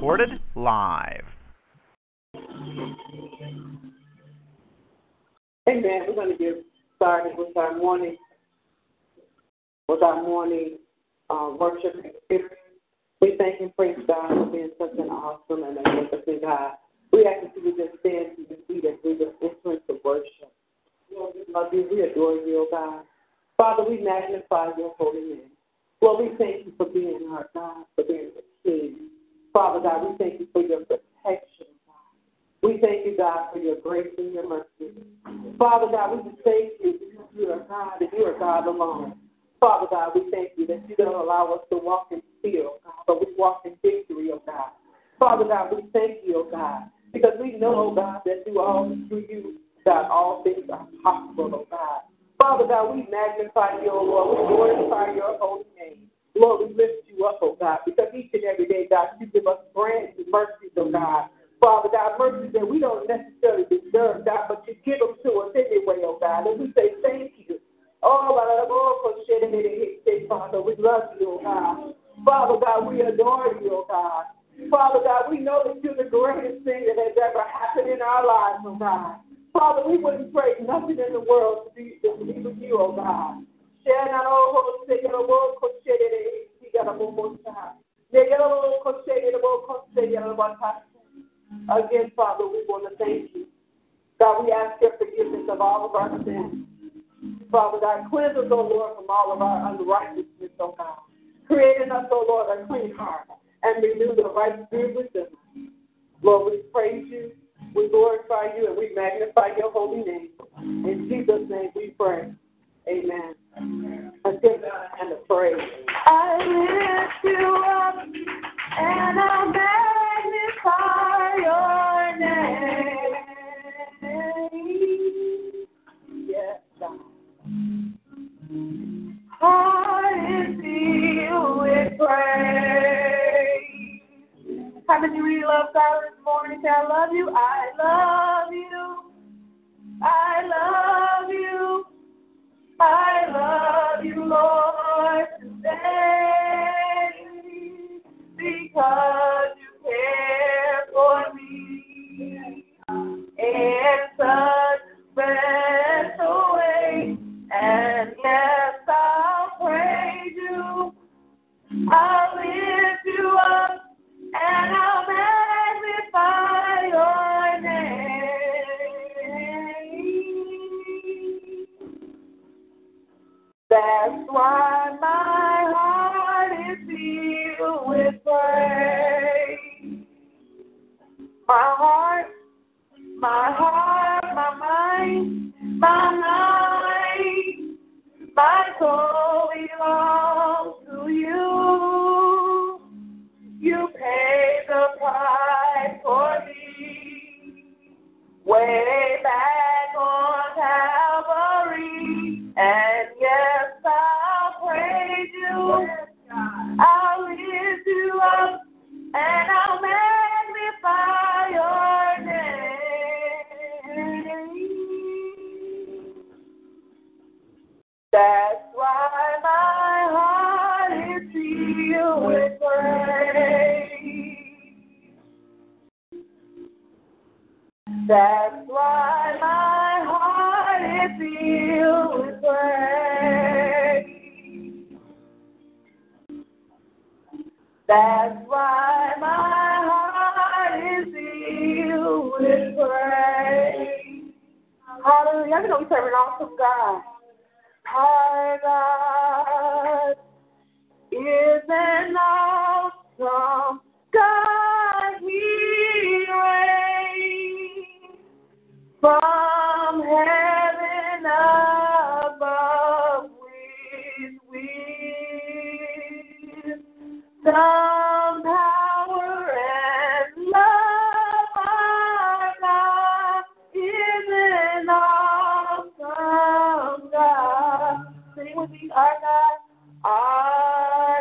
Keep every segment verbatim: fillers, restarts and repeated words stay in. recorded live. Amen. We're going to get started with our morning, with our morning uh, worship experience. We thank and praise God for being such an awesome and a wonderful God. We ask that you just stand to your feet as we just enter into worship. Lord, we love you. We adore you, O God. Father, we magnify your holy name. Lord, we thank you for being our God, for being the King. Father God, we thank you for your protection, God. We thank you, God, for your grace and your mercy. Father God, we just thank you because you are God and you are God alone. Father God, we thank you that you don't allow us to walk in fear, O God, but we walk in victory, O God. Father God, we thank you, O God, because we know, O God, that through all through you, God, all things are possible, O God. Father God, we magnify you, O Lord. We glorify your holy name. Lord, we lift you up, O God, because each and every day, God, you give us brand new mercies, O God. Father God, mercies that we don't necessarily deserve, God, but you give them to us anyway, O God. And we say thank you. Oh, Father, we love you, O God. Father God, we adore you, O God. Father God, we know that you're the greatest thing that has ever happened in our lives, oh God. Father, we wouldn't trade nothing in the world to be, to be with you, oh God. Again, Father, we want to thank you. God, we ask your forgiveness of all of our sins. Father God, cleanse us, oh Lord, from all of our unrighteousness, oh God. Create in us, oh Lord, a clean heart. And renew the right spirit within us. Lord, we praise you, we glorify you, and we magnify your holy name. In Jesus' name we pray. Amen. Amen. Let's give God a hand of praise. I lift you up and I magnify your name. Yes, God. I is filled with praise. Haven't you really loved God this morning? Say, I love you. I love you. I love you. I love you, Lord, today because you care for me in such special way. And yes, I'll praise you. I'll lift you up. And I'll magnify your name. That's why my heart is filled with praise. My heart, my heart, my mind, my mind, my soul belongs to you. You paid the price for me way back on Calvary, and yes, I'll praise you. I'll lift you up and I'll magnify your name. That's why my heart is filled with praise. That's why my heart is filled with praise. That's why my heart is filled with praise. Hallelujah. I know we serve an awesome God. Our God is an awesome God. He from heaven above with wisdom, power, and love, our God is an awesome God. Sing with me, our God, our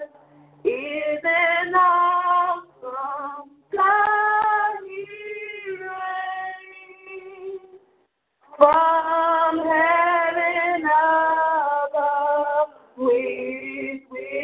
God is an awesome God. From heaven above, with, with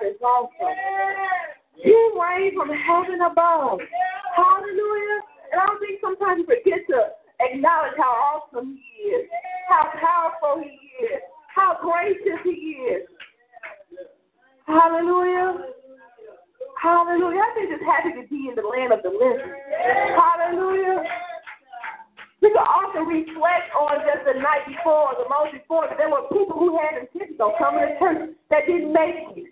God is awesome. You reign from heaven above. Hallelujah. And I think sometimes we forget to acknowledge how awesome He is, how powerful He is, how gracious He is. Hallelujah. Hallelujah. I think it's happy to be in the land of the living. Hallelujah. We can also reflect on just the night before, the month before, there were people who had intentions of coming to church that didn't make it.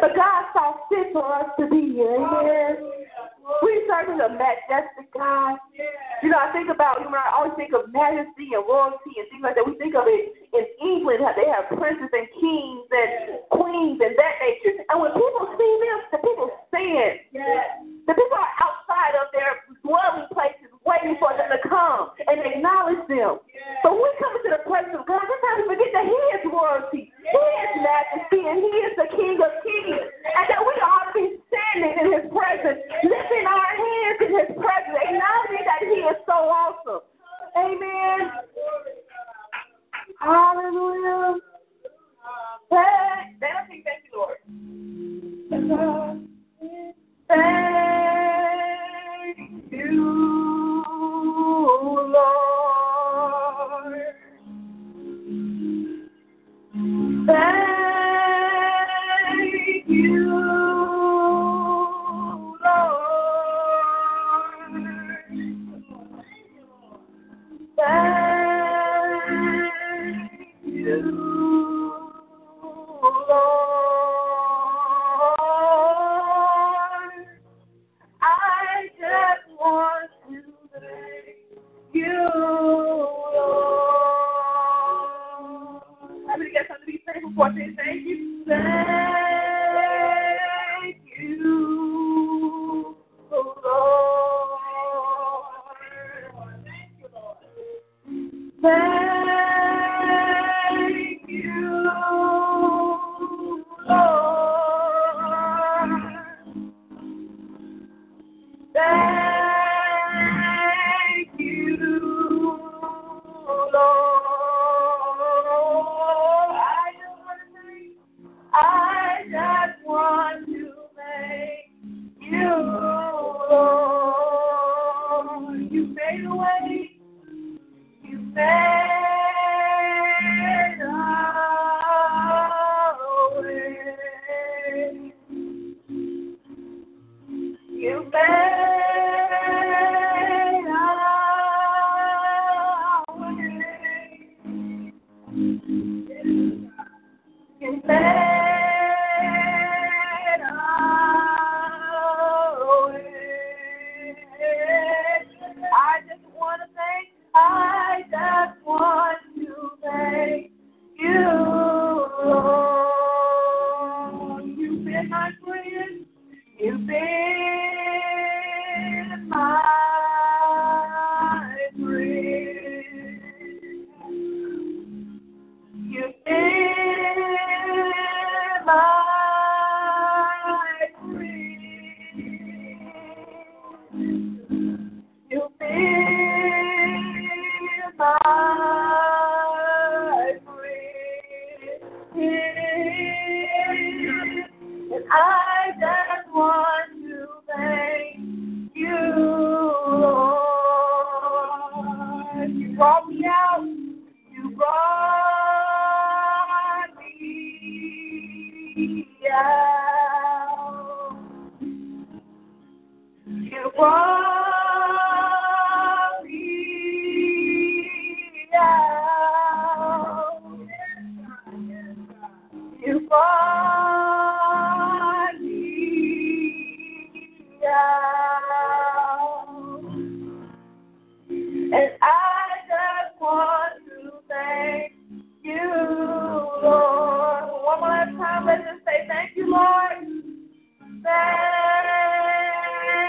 But God saw fit for us to be here. Amen. We serving a majestic God. You know, I think about, you know, I always think of majesty and royalty and things like that. We think of it in England, how they have princes and kings and queens and that nature. And when people see them, the people stand. The people are outside of their dwelling places waiting for them to come and acknowledge them. But when we come into the presence of God, sometimes we forget that He is royalty. He is majesty and He is the King of kings. And that we ought to be standing in His presence, lifting our hands in His presence, acknowledging that He is so awesome. Amen. Hallelujah. Hey, that'll be thank you, Lord. Thank you, Lord. Thank you, Lord. Thank thank you, thank you, Lord. Thank you, Lord. Thank you, Lord. Thank you, Lord. Thank you, Lord.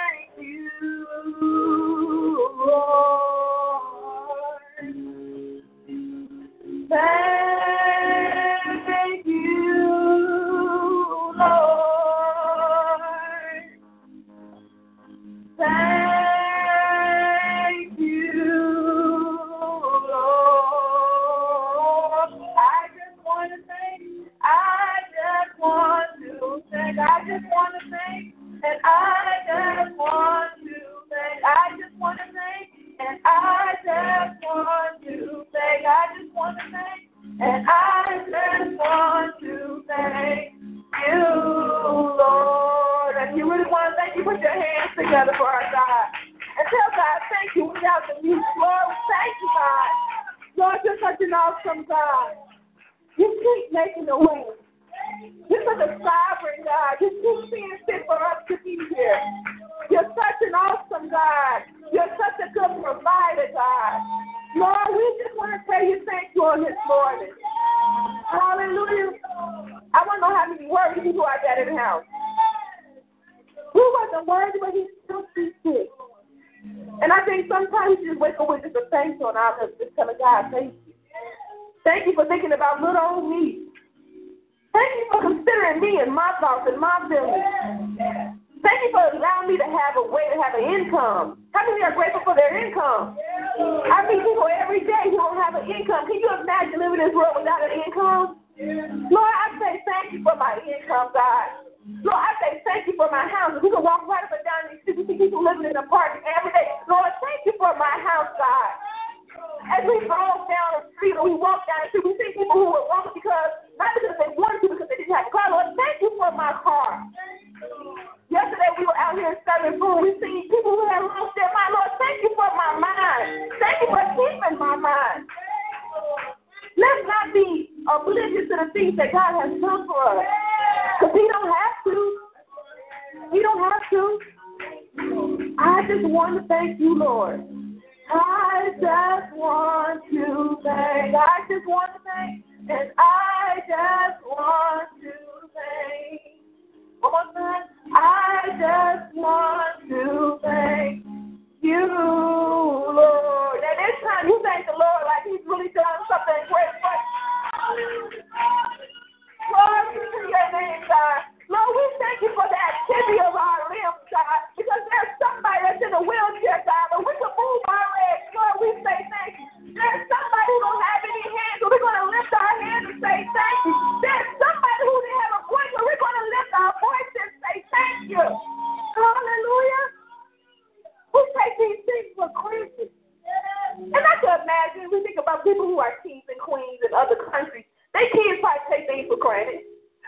Thank you, And I just want to thank you, Lord. And you really want to thank you. Put your hands together for our God. And tell God, thank you without the music. Lord, thank you, God. Lord, you're such an awesome God. You keep making a way. You're such a sovereign God. You keep seeing fit for us to be here. You're such an awesome God. You're such a good provider, God. Lord, we just want to tell you thank you on this morning. Hallelujah. I want to know how many worthy people I got in the house. Who wasn't worthy when he still sees sick? And I think sometimes you just wake up with just a thanks on our lips, just telling God, thank you. Thank you for thinking about little old me. Thank you for considering me and my thoughts and my feelings. Thank you for allowing me to have a way to have an income. How many are grateful for their income? I meet people every day who don't have an income. Can you imagine living in this world without an income? Lord, I say thank you for my income, God. Lord, I say thank you for my house. We can walk right up and down these streets and see people living in apartments every day. Lord, thank you for my house, God. As we roll down the street or we walk down the street, we see people who were walking because, not because they wanted to, because they didn't have a car. Lord, thank you for my car. Yesterday we were out here serving food. We see people who had lost their mind. Lord, thank you for my mind. Thank you for keeping my mind. Let's not be oblivious to the things that God has done for us. Because we don't have to. We don't have to. I just want to thank you, Lord. I just want to thank, I just want to thank, and I just want to thank. One more time. I just want to thank you, Lord. Now this time you thank the Lord like he's really done something great for you. Lord, we see your name, God. Lord, we thank you for the activity of our limbs, God, because there's somebody that's in a wheelchair, God, but we can move our legs. Lord, we say thank you. There's somebody who don't have any hands, so we're going to lift our hands and say thank you. There's somebody who didn't have a voice, so we're going to lift our voice and say thank you. Hallelujah. We take these things for granted. And I can imagine, we think about people who are kings and queens in other countries. They kids probably take things for granted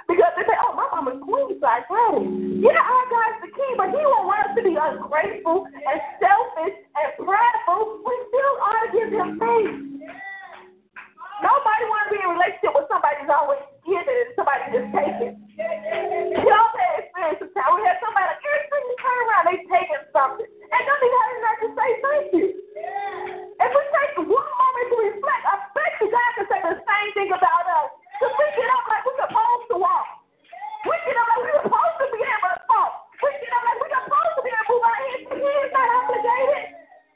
because they say, oh, my mama's queen, so I got it. Yeah, our God's the king, but he won't want us to be ungrateful and selfish and prideful. We still ought to give him faith. Nobody wants to be in a relationship with somebody who's always giving and somebody just taking. We all had experience of time. We had somebody like, every time you turn around, they taking something. And don't even have enough to say thank you. If we take one moment to reflect, I bet you God can say the same thing about us. Because we get up like we're supposed to walk. We get up like we're supposed to be able to talk. We get up like we're supposed to be able to move our hands. He's not obligated.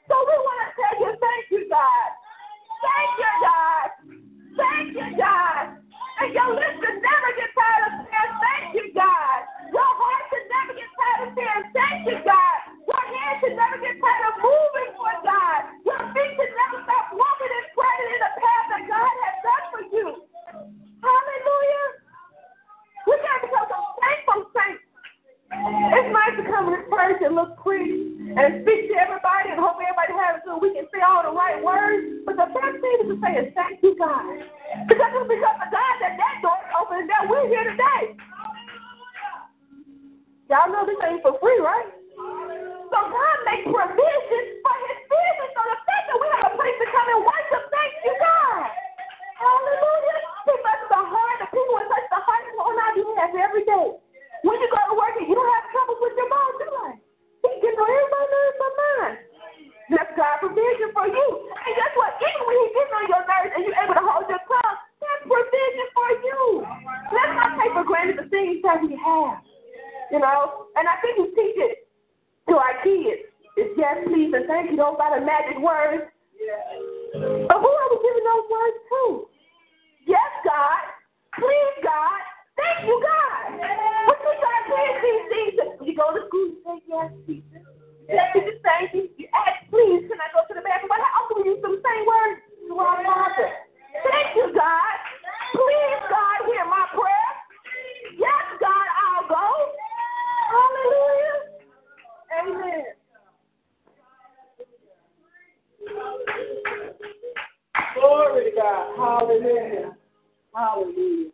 So we want to tell you, thank you, God. Thank you, God. Thank you, God. And your lips can never get tired of saying, thank you, God. Your heart can never get tired of saying, thank you, God. Your hands should never get tired of moving for God. Your feet should never stop walking and spreading in the path that God has done for you. Hallelujah. We got to become some thankful saints. It's nice to come to this church and look pretty and speak to everybody and hope everybody has it so we can say all the right words. But the best thing is to say is thank you, God. Because it's because of God that that door is open and that we're here today. Y'all know this ain't for free, right? So God makes provisions for his business. So the fact that we have a place to come and worship, thank you, God. Hallelujah. He touches the heart. The people who touch the heart on our behalf every day. When you go to work, you don't have trouble with your boss, do you? He gets on everybody's nerves but mine. That's God's provision for you. And guess what? Even when he gets on your nerves and you're able to hold your tongue, that's provision for you. Let's not take for granted the things that we have. You know? And I think he teaches to our kids, it's yes, please, and thank you. Those are the magic words. Yeah. But who are we giving those words to? Yes, God. Please, God. Thank you, God. Yeah. But you start saying these things. You go to school, you say yes, teacher. Yeah. You just thank you. You ask, please, can I go to the bathroom? But how often we use the same words to our Father? Yeah. Thank you, God. Please, God, hear my prayer. Yes, God, I'll go. Hallelujah. Amen. Glory to God. Hallelujah. Hallelujah.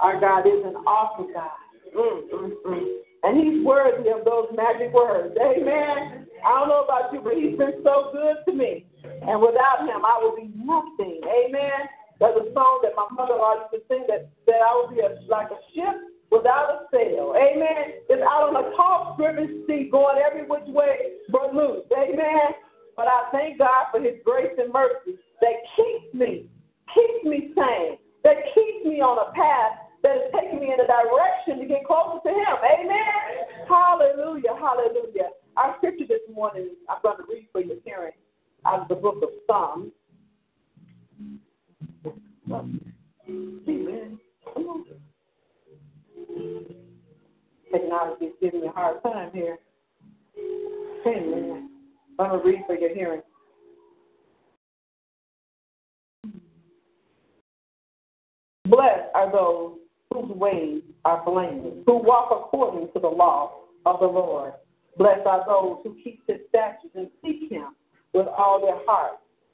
Our God is an awesome God. Mm, mm, mm. And he's worthy of those magic words. Amen. I don't know about you, but he's been so good to me. And without him, I would be nothing. Amen. There's a song that my mother-in-law used to sing that, that I would be a, like a ship without a sail. Amen. It's out on a toss-driven sea going every which way but loose. Amen. But I thank God for his grace and mercy that keeps me, keeps me sane, that keeps me on a path that is taking me in a direction to get closer to him. Amen. Hallelujah. Hallelujah. Our scripture this morning, I'm going to read for your hearing out of the book of Psalms. Amen. Come on. Technology is giving me a hard time here. Amen. I'm going to read for your hearing. Blessed are those whose ways are blameless, who walk according to the law of the Lord. Blessed are those who keep his statutes and seek him with all their heart.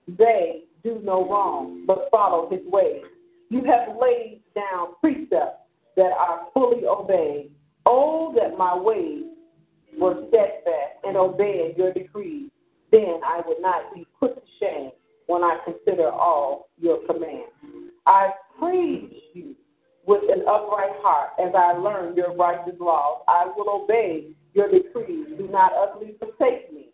They do no wrong, but follow his ways. You have laid down precepts that are fully obeyed. Oh, that my ways were steadfast and obeyed your decrees. Then I would not be put to shame when I consider all your commands. I praise you with an upright heart as I learn your righteous laws. I will obey your decrees. Do not utterly forsake me.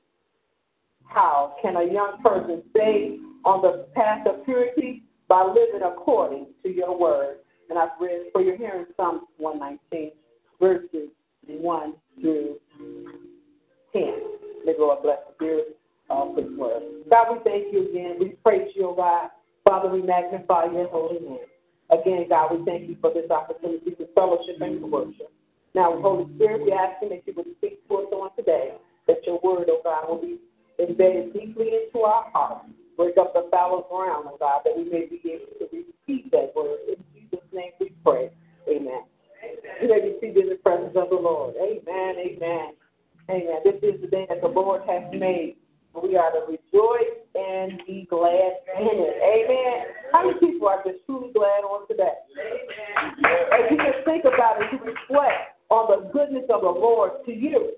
How can a young person stay on the path of purity? By living according to your word. And I've read for your hearing Psalms one nineteen, verses one through ten. May God bless the spirit of his word. God, we thank you again. We praise you, O God. Father, we magnify your holy name. Again, God, we thank you for this opportunity to fellowship and to worship. Now, Holy Spirit, we ask you that you would speak to us on today, that your word, O God, will be embedded deeply into our hearts. Break up the fallow ground, oh God, that we may be able to repeat that word. In Jesus' name we pray. Amen. You may be seated in the presence of the Lord. Amen, amen, amen. This is the day that the Lord has made. We are to rejoice and be glad in it. Amen. How many people are just truly glad on today? As you just think about it, you reflect on the goodness of the Lord to you.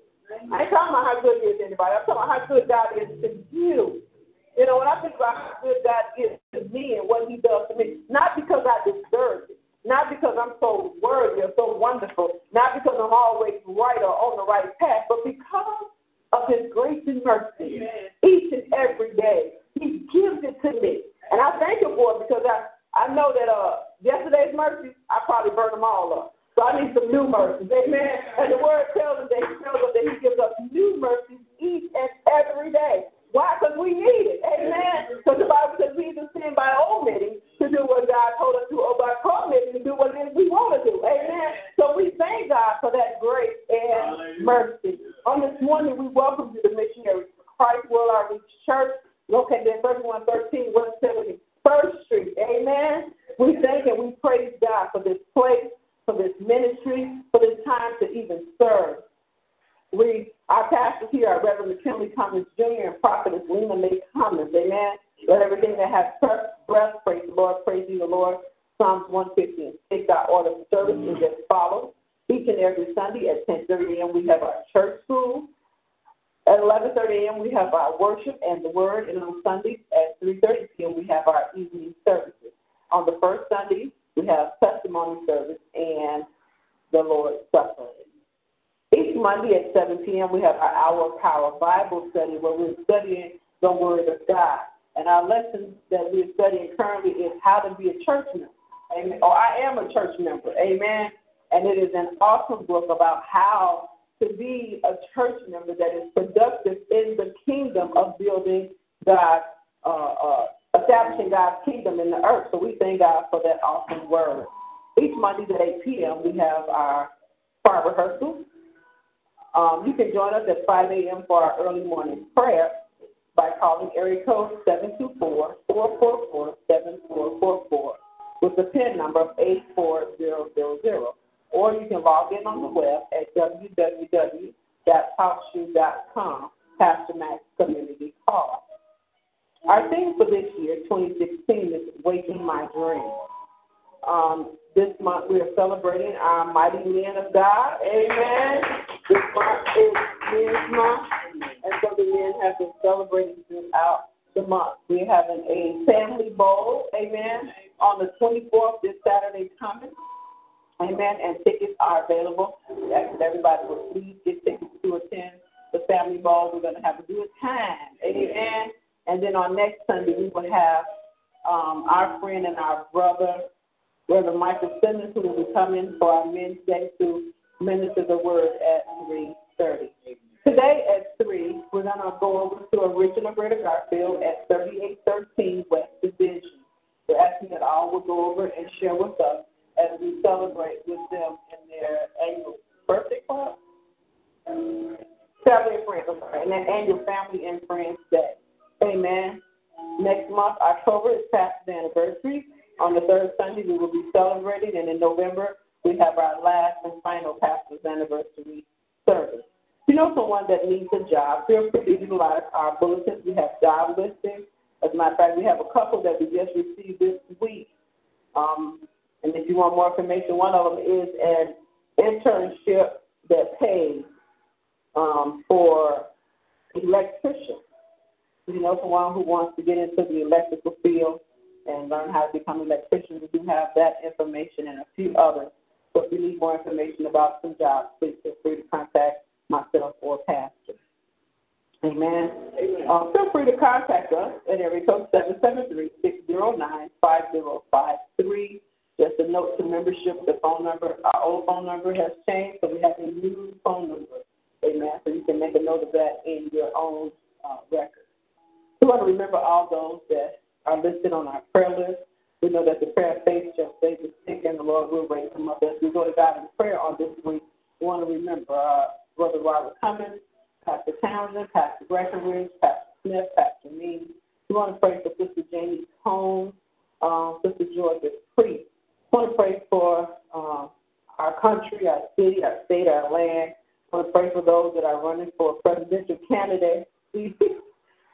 I ain't talking about how good he is to anybody. I'm talking about how good God is to you. You know, when I think about how good God is to me and what he does to me, not because I deserve it, not because I'm so worthy or so wonderful, not because I'm always right or on the right path, but because of his grace and mercy. Amen. Each and every day, he gives it to me. And I thank him for it because I, I know that uh, yesterday's mercies, I probably burned them all up. So I need some new mercies. Amen. And the word tells us that he tells us that he gives us new mercies each and every day. Why? Because we need it. Amen. Because the Bible says we either sin by omitting to do what God told us to, or by committing to do what it is we want to do. Amen. So we thank God for that grace and mercy. On this morning, we welcome you to Missionary Christ World Outreach Church, located at thirty-one thirteen West seventy-first Street. Amen. We thank and we praise God for this place, for this ministry, for this time to even serve. We, our pastors here are Reverend McKinley Cummins, Junior and Prophetess Lena Mae Cummins. Amen. Let everything that has breath praise the Lord. Praise you, the Lord. Psalms one fifty and six. Our order of service is as follows. Each and every Sunday at ten thirty a.m. we have our church school. At eleven thirty a.m. we have our worship and the word. And on Sundays at three thirty p.m. we have our evening services. On the first Sunday, we have testimony service and the Lord's Supper. Each Monday at seven p.m. we have our Hour of Power Bible study where we're studying the Word of God. And our lesson that we're studying currently is how to be a church member. Amen. Or oh, I am a church member. Amen. And it is an awesome book about how to be a church member that is productive in the kingdom of building God, uh, uh, establishing God's kingdom in the earth. So we thank God for that awesome word. Each Monday at eight p.m. we have our choir rehearsal. Um, you can join us at five a.m. for our early morning prayer by calling area code seven two four, four four four, seven four four four with the PIN number of eight four zero zero zero. Or you can log in on the web at w w w dot talkshoe dot com, Pastor Mack Community Call. Our theme for this year, twenty sixteen, is Waking My Dream. Um, this month we are celebrating our mighty men of God. Amen. This month is Men's Month, and so the men have been celebrating throughout the month. We're having a family bowl, amen, on the twenty-fourth, this Saturday coming. Amen, and tickets are available. Everybody will please get tickets to attend the family ball. We're going to have a good time. Amen. And then on next Sunday, we will have um, our friend and our brother, Reverend Michael Simmons, who will be coming for our men's day to minister the word at three thirty. Today at three, we're going to go over to Original Greta Garfield at thirty-eight thirteen West Division. We're asking that all will go over and share with us as we celebrate with them in their annual birthday club, family and friends, I'm sorry, and their annual family and friends day. Amen. Next month, October, is Pastor's anniversary. On the third Sunday, we will be celebrating, and in November, we have our last and final Pastor's anniversary service. If you know someone that needs a job, feel free to utilize our bulletins. We have job listings. As a matter of fact, we have a couple that we just received this week. Um, And if you want more information, one of them is an internship that pays um, for electricians. You know, someone who wants to get into the electrical field and learn how to become an electrician, we do have that information and a few others. So if you need more information about some jobs, please feel free to contact myself or Pastor. Amen. Amen. Um, feel free to contact us at area code seven seven three, six zero nine, five zero five three. Just a note to membership, the phone number, our old phone number has changed, so we have a new phone number. Amen. So you can make a note of that in your own uh, record. We want to remember all those that are listed on our prayer list. We know that the prayer of faith shall save the sick, and the Lord will raise them up. As we go to God in prayer on this week, we want to remember uh, Brother Robert Cummins, Pastor Townsend, Pastor Breckenridge, Pastor Smith, Pastor Meade. We want to pray for Sister Jamie Combs, um, Sister Georgia Priest. I want to pray for um, our country, our city, our state, our land. I want to pray for those that are running for presidential candidate. We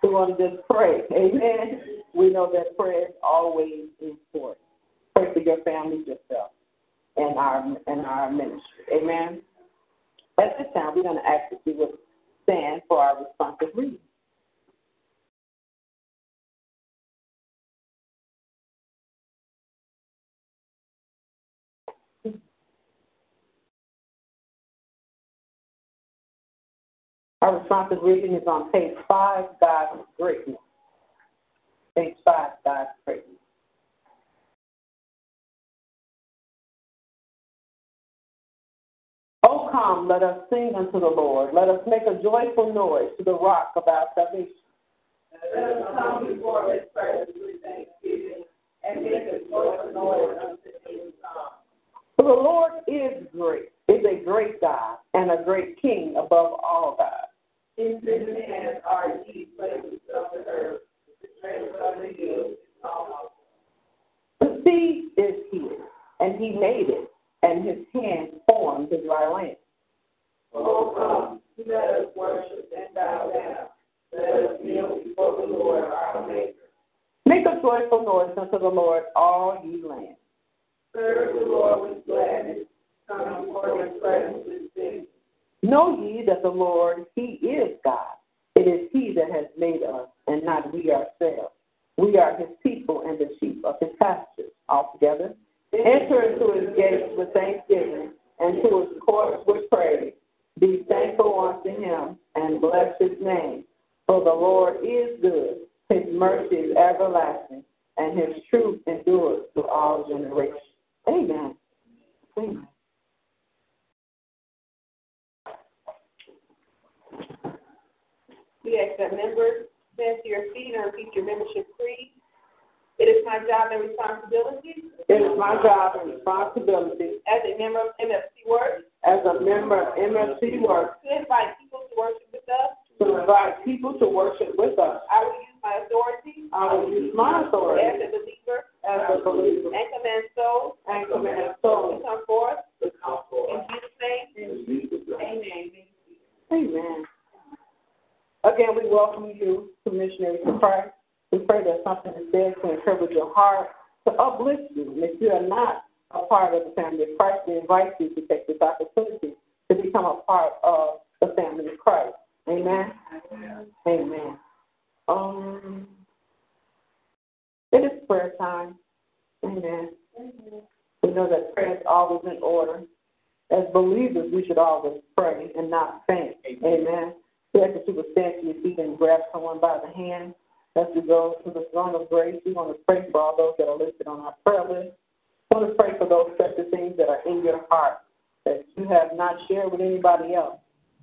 want to just pray. Amen. We know that prayer is always important. Pray for your family, yourself, and our and our ministry. Amen. At this time, we're going to ask that you would stand for our responsive reading. Our responsive reading is on page five, God's greatness. Page five, God's greatness. O come, let us sing unto the Lord. Let us make a joyful noise to the rock of our salvation. Let us come before his presence with thanksgiving and make a joyful noise unto his song. For the Lord is great, is a great God, and a great King above all gods. In his hands are deep places of the earth, the treasure of the hills is all over. The sea is his, and he made it, and his hand formed the dry land. O come, let us worship and bow down. Let us kneel before the Lord our Maker. Make a joyful noise unto the Lord, all ye lands. Serve the Lord with gladness. Come before his presence with singing. Know ye that the Lord, he is God. It is he that has made us, and not we ourselves. We are his people and the sheep of his pastures. Altogether, enter into his gates with thanksgiving and to his courts with praise. Be thankful unto him and bless his name. For the Lord is good, his mercy is everlasting, and his truth endures to all generations. Amen. Amen. We ask that members stand to your feet and repeat your membership creed. It is my job and responsibility. It is my job and responsibility. As a member of M F C Works. As a member of M F C Works. To invite people to worship with us. To invite people to worship with us. I will use my authority. I will use my authority. As a believer. As a believer. And command souls. And command souls. To come forth. To come forth. In Jesus' name. Amen. Amen. Again, we welcome you to Missionaries for Christ. We pray that something is said to encourage your heart, to uplift you. And if you are not a part of the family of Christ, we invite you to take this opportunity to become a part of the family of Christ. Amen? Amen. Amen. Um, it is prayer time. Amen. Mm-hmm. We know that prayer is always in order. As believers, we should always pray and not faint. Amen. Amen. We ask that you would stand to your feet and grab someone by the hand. As we go to the throne of grace, we want to pray for all those that are listed on our prayer list. We want to pray for those special things that are in your heart that you have not shared with anybody else.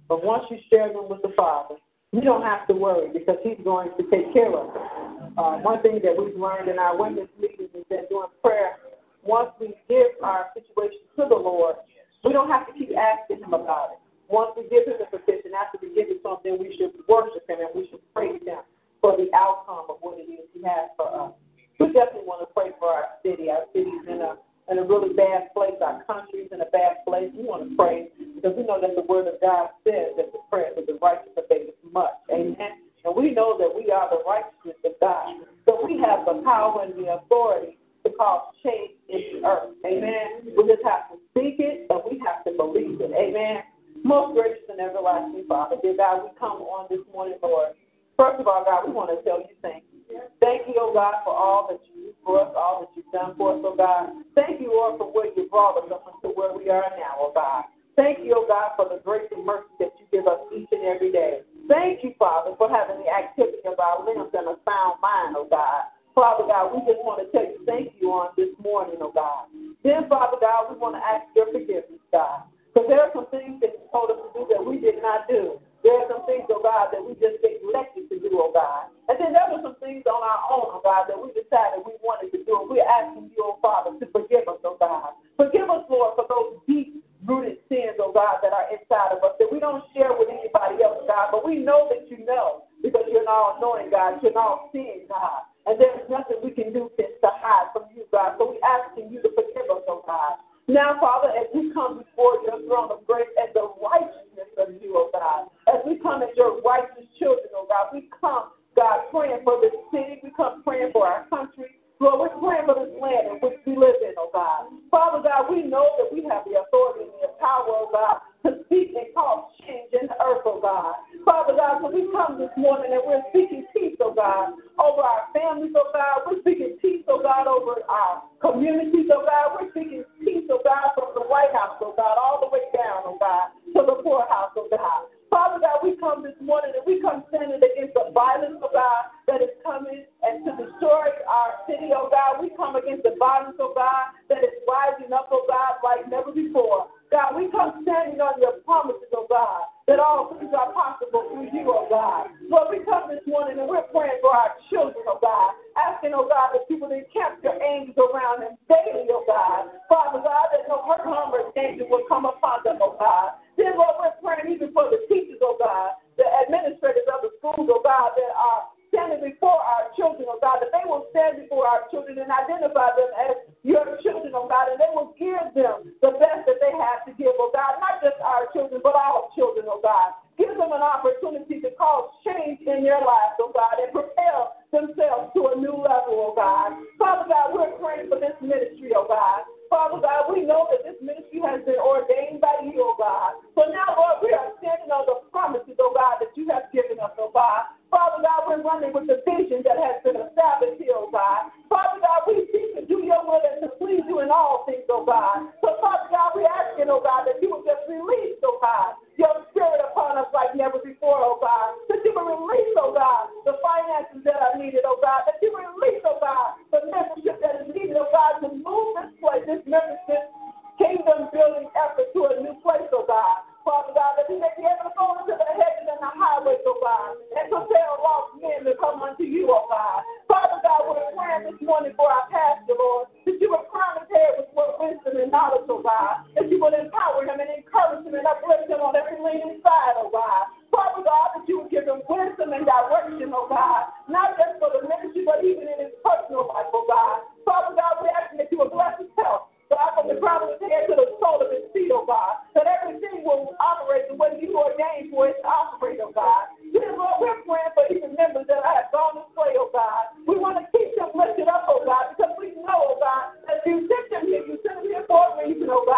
But once you share them with the Father, you don't have to worry because He's going to take care of them. Uh, one thing that we've learned in our women's meetings is that during prayer, once we give our situation to the Lord, we don't have to keep asking Him about it. Once we give Him the petition, after we give Him something, we should worship Him and we should praise Him for the outcome of what it is He has for us. We definitely want to pray for our city. Our city is in a, in a really bad place. Our country is in a bad place. We want to pray because we know that the Word of God says that the prayers of the righteous availeth much. Amen. And we know that we are the righteousness of God. So we have the power and the authority to cause change in the earth. Amen. We just have to speak it and we have to believe it. Amen. Most gracious and everlasting Father, dear God, we come on this morning, Lord. First of all, God, we want to tell you thank you. Thank you, oh God, for all that you do for us, all that you've done for us, oh God. Thank you, Lord, for where you brought us up until where we are now, oh God. Thank you, oh God, for the grace and mercy that you give us each and every day. Thank you, Father, for having the activity of our limbs and a sound mind, oh God. Father God, we just want to tell you thank you on this morning, oh God. Then, Father God, we want to ask your forgiveness, God. Because there are some things that you told us to do that we did not do. There are some things, oh God, that we just neglected to do, oh God. And then there were some things on our own, oh God, that we decided we wanted to do. And we're asking you, oh Father, to forgive us, oh God. Forgive us, Lord, for those deep-rooted sins, oh God, that are inside of us, that we don't share with anybody else, God. But we know that you know, because you're an all-knowing God, you're an all-seeing God. And there's nothing we can do to hide from you, God. So we're asking you to forgive us, oh God. Now, Father, as we come before your throne of grace as the righteousness of you, oh God, as we come as your righteous children, oh God, we come, God, praying for this city. We come praying for our country. Lord, we're praying for this land in which we live in, oh God. Father God, we know that we have the authority and the power, oh God, to speak and cause change in the earth, oh God. Father God, when we come this morning and we're speaking peace, oh God, over our families, oh God, we're speaking peace, oh God, over our communities, oh God, we're speaking peace, oh God, from the White House, oh God, all the way down, oh God, to the poorhouse, oh God. Father God, we come this morning and we come standing against the violence, oh God, that is coming and to destroy our city, oh God. We come against the violence, oh God, that is rising up, oh God, like never before. God, we come standing on your promises, oh God, that all things are possible through you, oh God. Lord, we come this morning and we're praying for our children, oh God, asking, oh God, that you will encamp your angels around them daily, oh God. Father God, that no hurt, harm, or danger will come upon them, oh God. Then, Lord, we're praying even for the teachers, oh God, the administrators of the schools, oh God, that are standing before our children, oh God, that they will stand before our children and identify them as your children, oh God, and they will give them the best that they have to give, oh God, not just our children, but all children, oh God. Give them an opportunity to cause change in their lives, oh God, and propel themselves to a new level, oh God. Father God, we're praying for this ministry, oh God. Father God, we know that this ministry has been ordained by you, oh God. So now, Lord, we are standing on the promises, oh God, that you have given us, oh God. Father God, we're running with the vision that has been established here, oh God. Father God, we seek to do your will and to please you in all things, oh God. So, Father God, we're asking, oh God, that you will just release, oh God, your spirit upon us like never before, oh God. That you will release, oh God, the finances that are needed, oh God. That you will release, oh God, the membership that is needed, oh God, to move this place, this membership, kingdom-building effort to a new place, oh God. Father God, that we may be able to go into the heavens and the highways, oh God, and compel lost men to come unto you, oh God. Father God, we're praying this morning for our pastor, Lord, that you would crown his head with more wisdom and knowledge, oh God, that you would empower him and encourage him and uplift him on every leaning side, oh God. Father God, that you would give him wisdom and direction, oh God, not just for the ministry, but even in his personal life, oh God. Father God, we're asking that you would bless his health. God, from the crown of his head to the sole of his feet, oh God, that everything will operate the way you ordained for it to operate, oh God. Dear Lord, we're praying for even members that have gone astray, oh God. We want to keep them lifted up, oh God, because we know, oh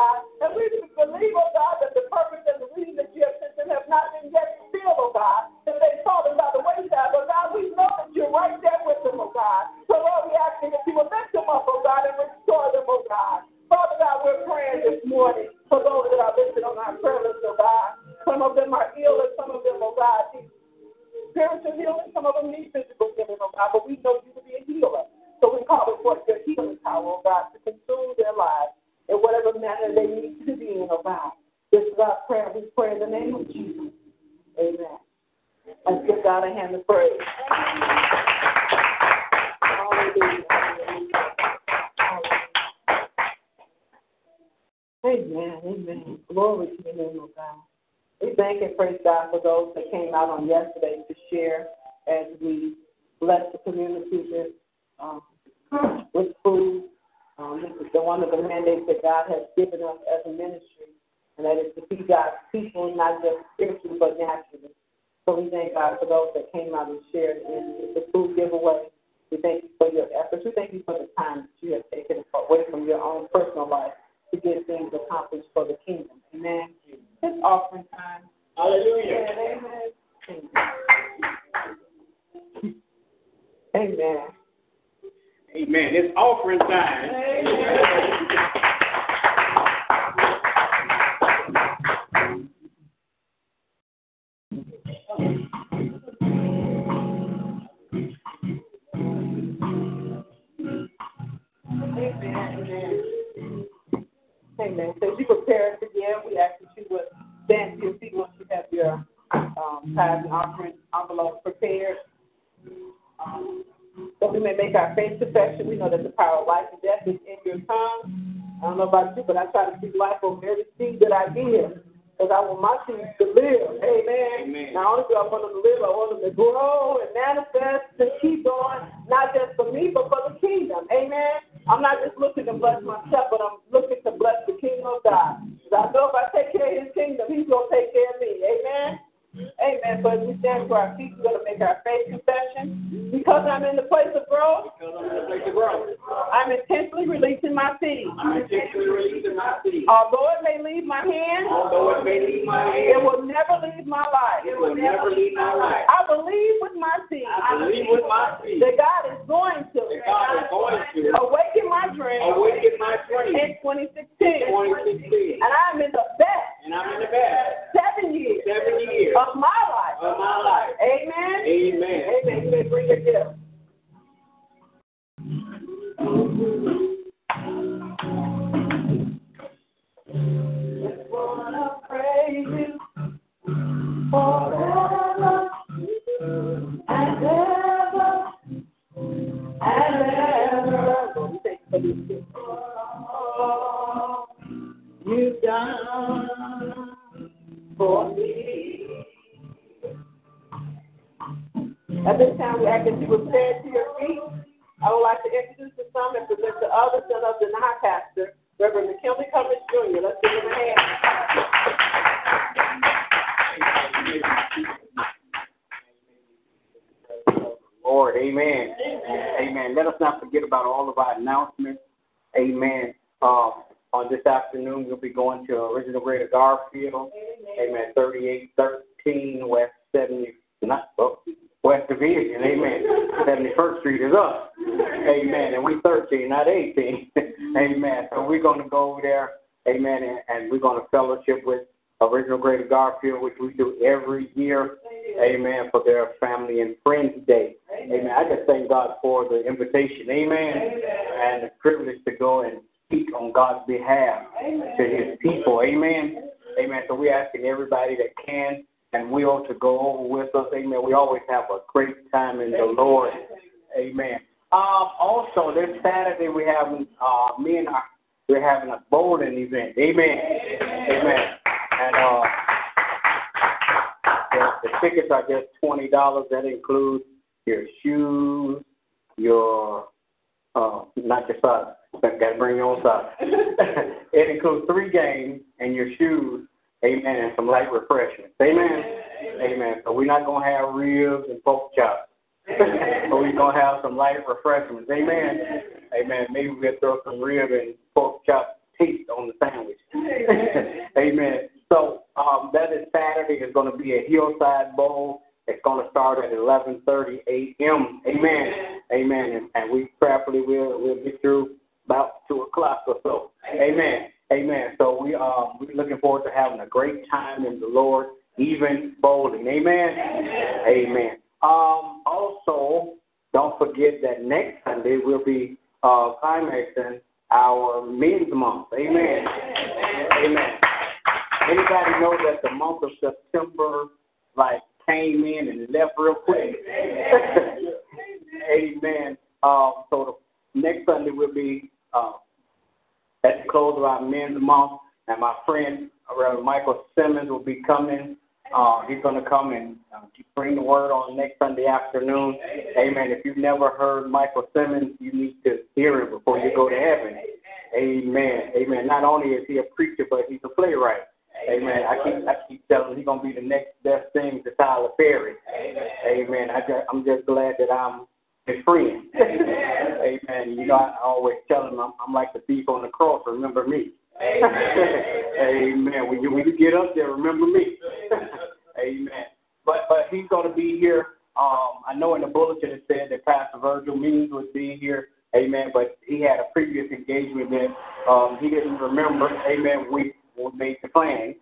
God, and we believe, oh God, that the purpose and the reason that you have sent them have not been yet fulfilled, oh God, that they've fallen by the wayside, but God, we know that you're right there with them, oh God. So Lord, we ask you that you will lift them up, oh God, and restore them, oh God. Father God, we're praying this morning for those that are listed on our prayer list, oh God. Some of them are ill, and some of them, oh God, need spiritual healing, some of them need physical healing, oh God, but we know you to be a healer. So we call it forth your healing power, oh God, to consume their lives in whatever manner they need to be in, oh God. This is our prayer. We pray in the name of Jesus. Amen. Let's give God a hand of praise. Hallelujah. Amen. Amen. Glory to your name, oh God. We thank and praise God for those that came out on yesterday to share as we bless the community with, um, with food. Um, this is the, one of the mandates that God has given us as a ministry, and that is to feed God's people, not just spiritually, but naturally. So we thank God for those that came out and shared in the food giveaway. We thank you for your efforts. We thank you for the time that you have taken away from your own personal life to get things accomplished for the kingdom. Amen. It's offering time. Hallelujah. Amen. Amen. Amen. Amen. It's offering time. Amen. Amen. So as you prepare us again, we ask that you would stand to your feet once you have your um, tithe and offering envelope prepared. Um, That we may make our faith confession. We know that the power of life and death is in your tongue. I don't know about you, but I try to speak life over every seed that I give, because I want my seeds to live. Amen. Amen. Not only do I want them to live, I want them to grow and manifest, to keep going, not just for me, but for the kingdom. Amen. I'm not just looking to bless myself, but I'm looking to bless the kingdom of God. Because I know if I take care of his kingdom, he's going to take care of me. Amen. Amen. So as we stand to our feet, we're going to make our faith confession. Because I'm in the place of growth, I'm intentionally releasing my seed. I'm intentionally releasing my seed. Although it may leave my hand, although it may leave my hand, it will never leave my life. It will never leave my life. I believe with my seed. I believe with my seed that God is going to. That God is going to awaken my dream. Awaken my dream in twenty sixteen. twenty sixteen. And I'm in the best. And I'm in the best. Seven years. Seven years. Of my life. Of my life. Amen. Amen. Amen. You may bring your gift. Just wanna praise you forever and ever and ever. All you've done for me. At this time, we ask that you would stand to your feet. I would like to introduce the some and present the others and of the non pastor, Reverend McKinley Cummings Junior Let's give him a hand. Lord, amen. Amen. Amen. Let us not forget about all of our announcements. Amen. Uh, on this afternoon, we'll be going to Original Greater Garfield. Amen. Amen. thirty-eight thirteen West seventy. Not, oh, West Division, amen. seventy-first Street is up, amen. And we're thirteen, not eighteen, amen. So we're going to go over there, amen, and, and we're going to fellowship with Original Greater Garfield, which we do every year, amen, for their Family and Friends Day, amen. I just thank God for the invitation, amen, and the privilege to go and speak on God's behalf to his people, amen, amen. So we're asking everybody that can and will to go over with us, amen. We always have a great time in the amen. Lord, amen. Um, also, this Saturday we having uh, me and I we're having a bowling event, amen, amen. amen. And uh, the, the tickets are just twenty dollars. That includes your shoes, your uh, not your socks. Got to bring your own socks. It includes three games and your shoes. Amen. And some light refreshments. Amen. Amen. Amen. Amen. So we're not going to have ribs and pork chops. But we're going to have some light refreshments. Amen. Amen. Amen. Maybe we'll throw some rib and pork chop heat on the sandwich. Amen. So um, that is Saturday. It's going to be a Hillside Bowl. It's going to start at eleven thirty a.m. Amen. Amen. And, and we prayerfully will we'll get through about two o'clock or so. Amen. Amen. So we, um, we're looking forward to having a great time in the Lord, even bowling. Amen. Amen. Amen. Um, also, don't forget that next Sunday we'll be uh, climaxing our men's month. Amen. Amen. Amen. Anybody know that the month of September, like, came in and left real quick? Amen. Amen. Uh, so the next Sunday we'll be uh, at the close of our men's month, and my friend Reverend Michael Simmons will be coming. Uh, he's going to come and uh, bring the word on next Sunday afternoon. Amen. Amen. If you've never heard Michael Simmons, you need to hear it before you go to heaven. Amen. Amen. Amen. Not only is he a preacher, but he's a playwright. Amen. Amen. I keep I keep telling him he's going to be the next best thing to Tyler Perry. Amen. Amen. I just, I'm just glad that I'm his friend. Amen. Amen. You know, I always tell him I'm, I'm like the thief on the cross. Remember me. Amen. Amen. When you, when you get up there, remember me. Amen. But but he's going to be here. Um, I know in the bulletin it said that Pastor Virgil Means would be here. Amen. But he had a previous engagement that um, he didn't remember. Amen. We we made the plan. Amen.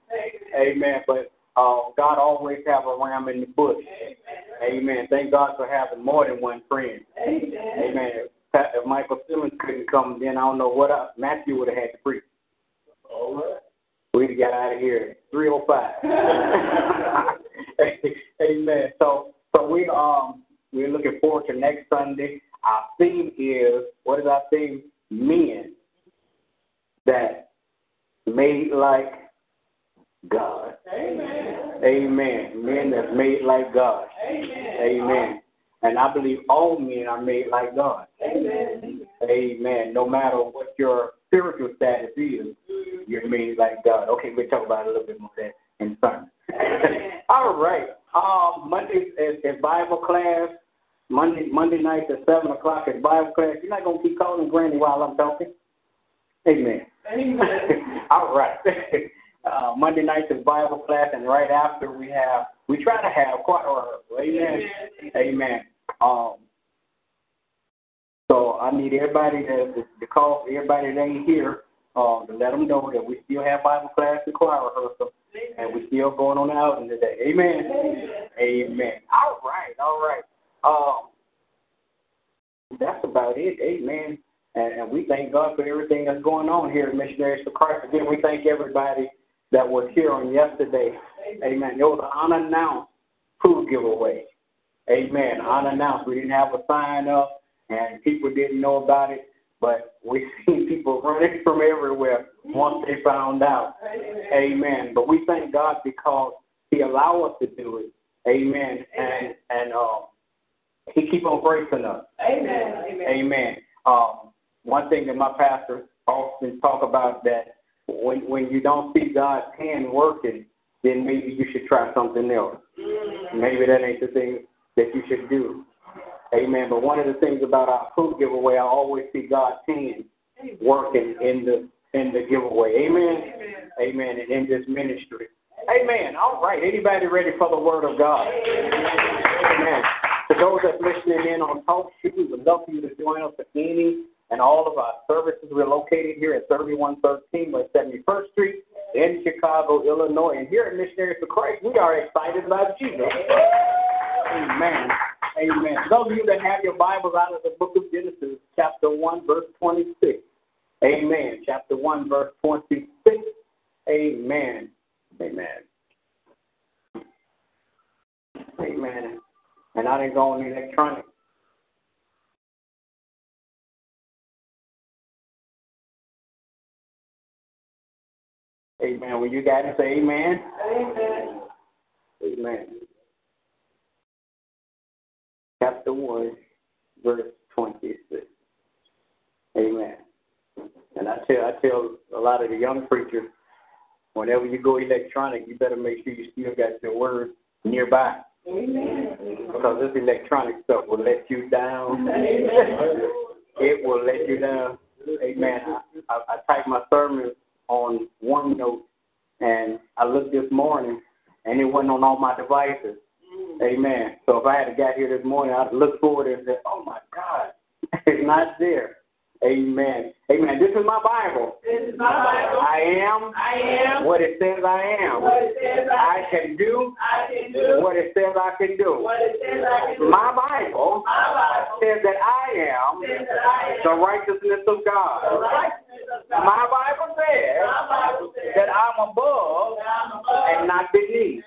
Amen. But uh, God always have a ram in the bush. Amen. Amen. Thank God for having more than one friend. Amen. Amen. If, if Michael Simmons couldn't come, then I don't know what else. Matthew would have had to preach. All right. We got out of here at three oh five. Amen. So so we um we're looking forward to next Sunday. Our theme is, what is our theme? Men that made like God. Amen. Amen. Men that's made like God. Amen. Amen. And I believe all men are made like God. Amen. Amen. No matter what your spiritual status is, you're made like God. Okay, we'll talk about it a little bit more that in Sunday. All right. Um, Monday is, is Bible class. Monday Monday night at seven o'clock is Bible class. You're not gonna keep calling Granny while I'm talking. Amen. Amen. All right. Uh, Monday night is Bible class, and right after we have we try to have choir rehearsal. Amen. Amen. Amen. Um, so I need everybody to, to, to call everybody that ain't here. Uh, to let them know that we still have Bible class and choir rehearsal, and we're still going on out in today. Amen. Amen. Amen. All right, all right. Um, that's about it. Amen. And, and we thank God for everything that's going on here at Missionaries for Christ. Again, we thank everybody that was here on yesterday. Amen. It was an unannounced food giveaway. Amen. Unannounced. We didn't have a sign up, and people didn't know about it. But we seen people running from everywhere once they found out. Amen. Amen. But we thank God because He allowed us to do it. Amen. Amen. And and uh, He keep on gracing us. Amen. Amen. Amen. Um, one thing that my pastor often talk about, that when when you don't see God's hand working, then maybe you should try something else. Mm-hmm. Maybe that ain't the thing that you should do. Amen. But one of the things about our food giveaway, I always see God's hand working in the in the giveaway. Amen. Amen. Amen. And in this ministry. Amen. All right. Anybody ready for the word of God? Amen. Amen. For those that's listening in on Talk Show, we would love for you to join us for any and all of our services. We're located here at thirty-one thirteen West seventy-first Street in Chicago, Illinois. And here at Missionaries for Christ, we are excited about Jesus. Amen. Amen. Those of you that have your Bibles out of the book of Genesis, chapter one, verse twenty-six. Amen. Chapter one, verse twenty-six. Amen. Amen. Amen. And I didn't go on electronic. Amen. Well, you got to say amen. Amen. Amen. Chapter one, verse twenty-six. Amen. And I tell I tell a lot of the young preachers, whenever you go electronic, you better make sure you still got your word nearby. Amen. Because this electronic stuff will let you down. Amen. It will let you down. Amen. I, I, I typed my sermon on OneNote, and I looked this morning, and it wasn't on all my devices. Mm. Amen. So if I had got here this morning, I'd look forward and said, oh, my God, it's not there. Amen. Amen. This is my Bible. This is my Bible. I am, I am what it says I am. What it says I, I can do, I can do what it says I can do. What it says I can do. My Bible, my Bible says that I am, says that I am the righteousness of God. The righteousness of God. My Bible says, my Bible says that, I'm above, that I'm above and not beneath.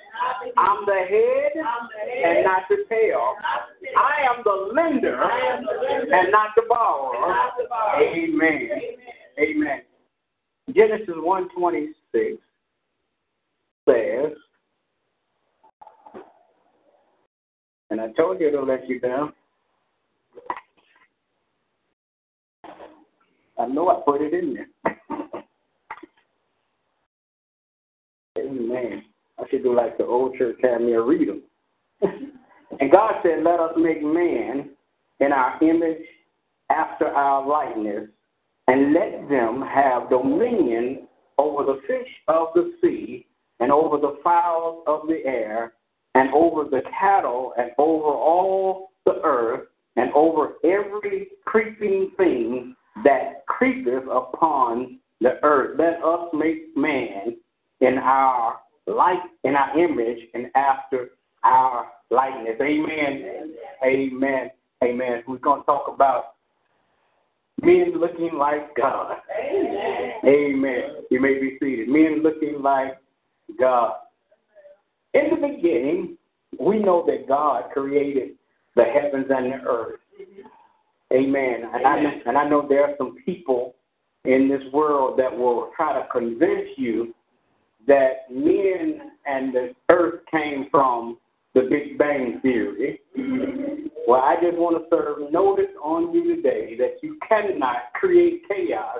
I'm the head, I'm the head and not the tail. Not the tail. I, am the lender, I am the lender and not the borrower. Not the borrower. Amen. Amen. Amen. Genesis one twenty-six says, and I told you it'll let you down. I know I put it in there. Amen. I should do like the old church had me read them. And God said, let us make man in our image after our likeness, and let them have dominion over the fish of the sea, and over the fowls of the air, and over the cattle, and over all the earth, and over every creeping thing that creepeth upon the earth. Let us make man in our like in our image and after our likeness. Amen. Amen. Amen. We're going to talk about men looking like God. Amen. Amen. You may be seated. Men looking like God. In the beginning, we know that God created the heavens and the earth. Amen. And I, and I know there are some people in this world that will try to convince you that men and the earth came from the Big Bang Theory. Well, I just want to serve notice on you today that you cannot create chaos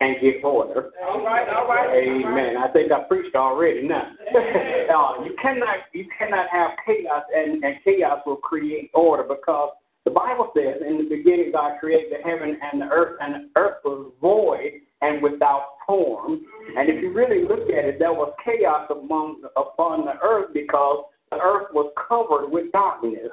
and give order. All right, all right. Amen. I think I preached already now. uh, you cannot you cannot have chaos, and, and chaos will create order, because the Bible says, in the beginning God created the heaven and the earth, and the earth was void and without form. And if you really look at it, there was chaos among upon the earth, because the earth was covered with darkness.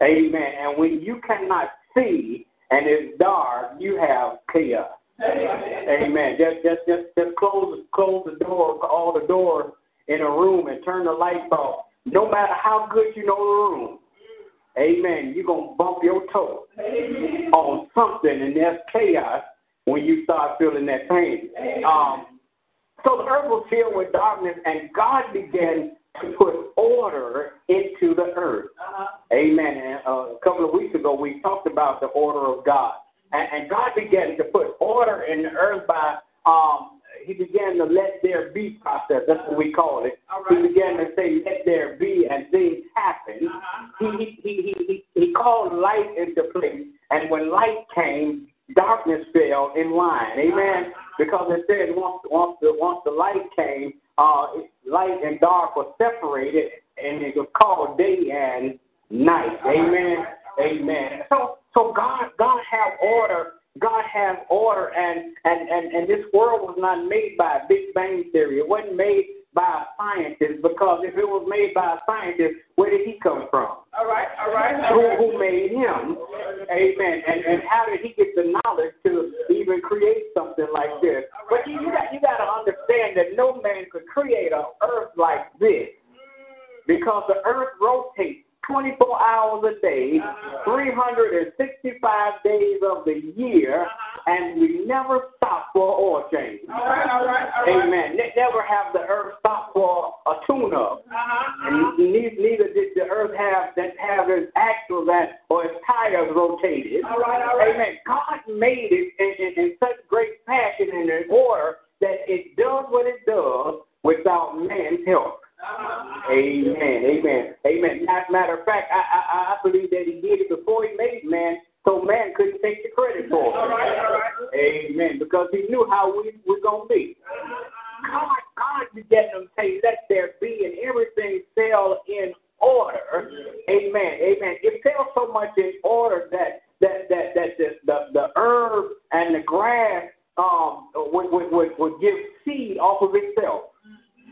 Amen. And when you cannot see and it's dark, you have chaos. Amen. Amen. Just just just just close close the door, all the doors in a room, and turn the lights off. No matter how good you know the room, amen, you're gonna bump your toe amen. On something, and there's chaos when you start feeling that pain. Um, so the earth was filled with darkness, and God began to put order into the earth. Uh-huh. Amen. And, uh, a couple of weeks ago, we talked about the order of God. And, and God began to put order in the earth by, um, he began to let there be process. That's what we call it. Right. He began to say, let there be, and things happen. Uh-huh. He, he, he, he, he called light into place, and when light came, darkness fell in line. Amen. Because it said once, once, the, once the light came, uh, light and dark were separated, and it was called day and night. Amen. Amen. So, so God, God have order. God has order, and, and, and, and this world was not made by a Big Bang Theory. It wasn't made by a scientist, because if it was made by a scientist, where did he come from? All right, all right. All right. Who, who made him? Amen. And and how did he get the knowledge to even create something like this? But you, you got you got to understand that no man could create an earth like this, because the earth rotates twenty-four hours a day, three hundred sixty-five days of the year, and we never stop for oil change. All right, all right, all right. Amen. Ne- never have the earth stop for a tune-up. Uh-huh, uh-huh. And ne- neither did the earth have that have its axle that or its tires rotated. All right, all right. Amen. God made it in, in, in such great passion and in order that it does what it does without man's help. Uh-huh. Amen, amen, amen. As a matter of fact, I, I I believe that he did it before he made man, so man couldn't take the credit for it. All right, all right. Amen, because he knew how we were going to be. God, God began to say, let there be, and everything fell in order. Amen, amen. It fell so much in order that that that, that the, the, the herb and the grass um, would, would, would, would give seed off of itself,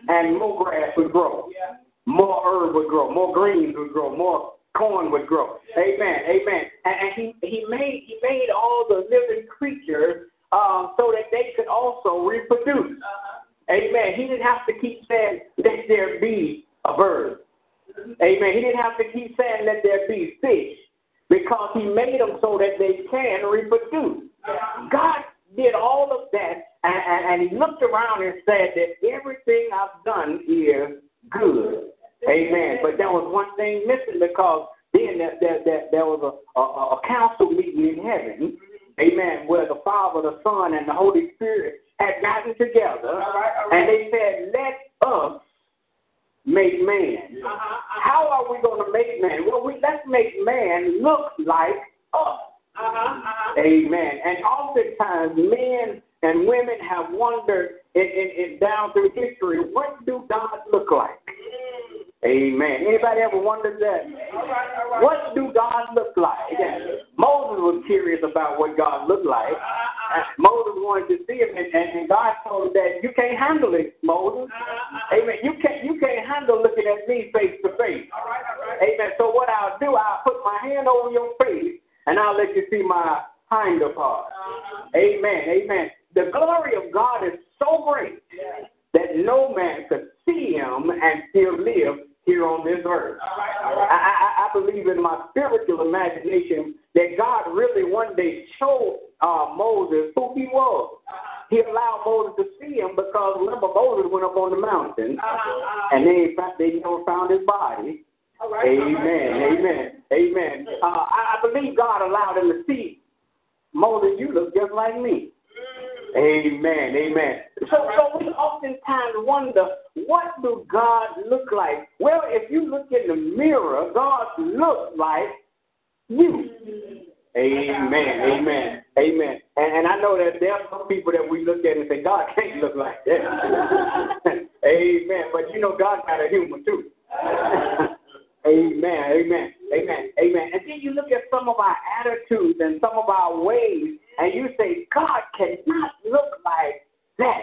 and more grass would grow, yeah. more herb would grow, more greens would grow, more corn would grow. Yeah. Amen, amen. And, and he, he made he made all the living creatures um, so that they could also reproduce. Uh-huh. Amen. He didn't have to keep saying, let there be a bird. Amen. He didn't have to keep saying, let there be fish, because he made them so that they can reproduce. Uh-huh. God did all of that, and, and, and he looked around and said that everything I've done is good. Amen. But there was one thing missing, because then there, there, there, there was a, a, a council meeting in heaven, amen, where the Father, the Son, and the Holy Spirit had gotten together, all right, all right. and they said, let us make man. Uh-huh. How are we going to make man? Well, we, let's make man look like us. Uh-huh, uh-huh. Amen. And oftentimes, men and women have wondered in, in, in down through history, what do God look like? Mm. Amen. Anybody ever wondered that? All right, all right. What do God look like? Yeah. Moses was curious about what God looked like. Uh-huh, uh-huh. Moses wanted to see him, and, and God told him that you can't handle it, Moses. Uh-huh, uh-huh. Amen. You can't you can't handle looking at me face to face. All right, all right. Amen. So what I'll do, I'll put my hand over your face, and I'll let you see my hinder part. Uh-huh. Amen, amen. The glory of God is so great yeah. that no man could see him and still live here on this earth. All right, all right. I, I, I believe in my spiritual imagination that God really one day showed uh, Moses who he was. Uh-huh. He allowed Moses to see him, because remember, Moses went up on the mountain, uh-huh. and they, they never found his body. Right, amen, right, amen, amen. Uh, I, I believe God allowed him to see, Moses, you look just like me. Mm. Amen, amen. So, right. so we oftentimes wonder, what do God look like? Well, if you look in the mirror, God looks like you. Mm. Amen, amen, amen. And, and I know that there are some people that we look at and say, God can't look like that. Amen. But you know, God got a humor too. Amen, amen, amen, amen. And then you look at some of our attitudes and some of our ways, and you say, God cannot look like that.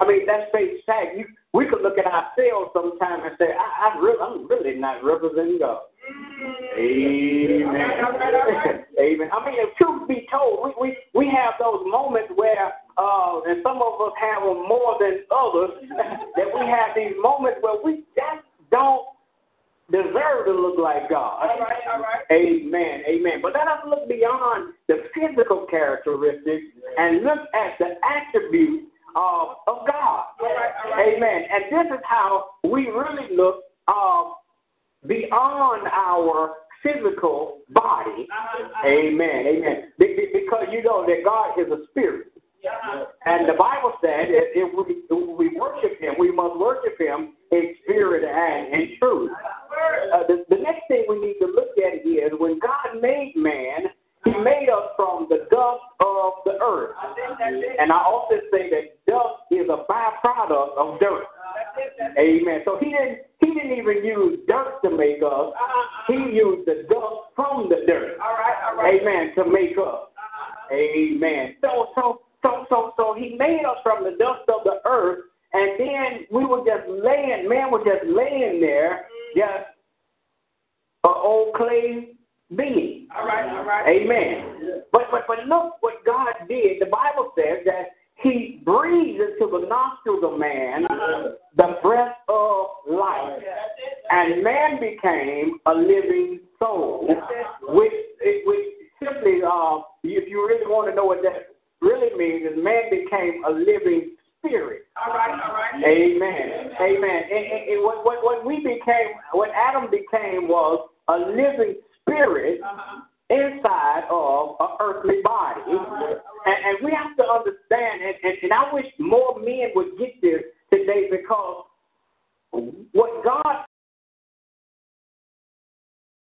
I mean, that's face fact. You, we could look at ourselves sometimes and say, I, I really, I'm really not representing God. Amen. All right, all right, all right. Amen. I mean, if truth be told, we, we, we have those moments where, uh, and some of us have them more than others, that we have these moments where we just don't deserve to look like God. All right, all right. Amen, amen. But let us look beyond the physical characteristics and look at the attributes of, of God. All right, all right. Amen. And this is how we really look uh, beyond our physical body. Uh-huh, uh-huh. Amen, amen. Because you know that God is a spirit. Uh-huh. And the Bible said if, if, we, if we worship him, we must worship him in spirit and in truth. Uh, the, the next thing we need to look at is when God made man, he made us from the dust of the earth. And I often say that dust is a byproduct of dirt. Amen. So he didn't he didn't even use dirt to make us. He used the dust from the dirt. Amen. To make us. Amen. So so so so so he made us from the dust of the earth, and then we were just laying, man was just laying there. Yes, an old clay being. All right, all right. Amen. But, but but look what God did. The Bible says that he breathed into the nostrils of man uh-huh. the breath of life. Yeah, that's it, that's and man became a living soul, uh-huh. which, which simply, uh, if you really want to know what that really means, is man became a living spirit. All right, all right. Amen. Amen. Amen. And, and, and what, what, what we became, what Adam became was a living spirit uh-huh. inside of an earthly body. All right, all right. And, and we have to understand, and, and, and I wish more men would get this,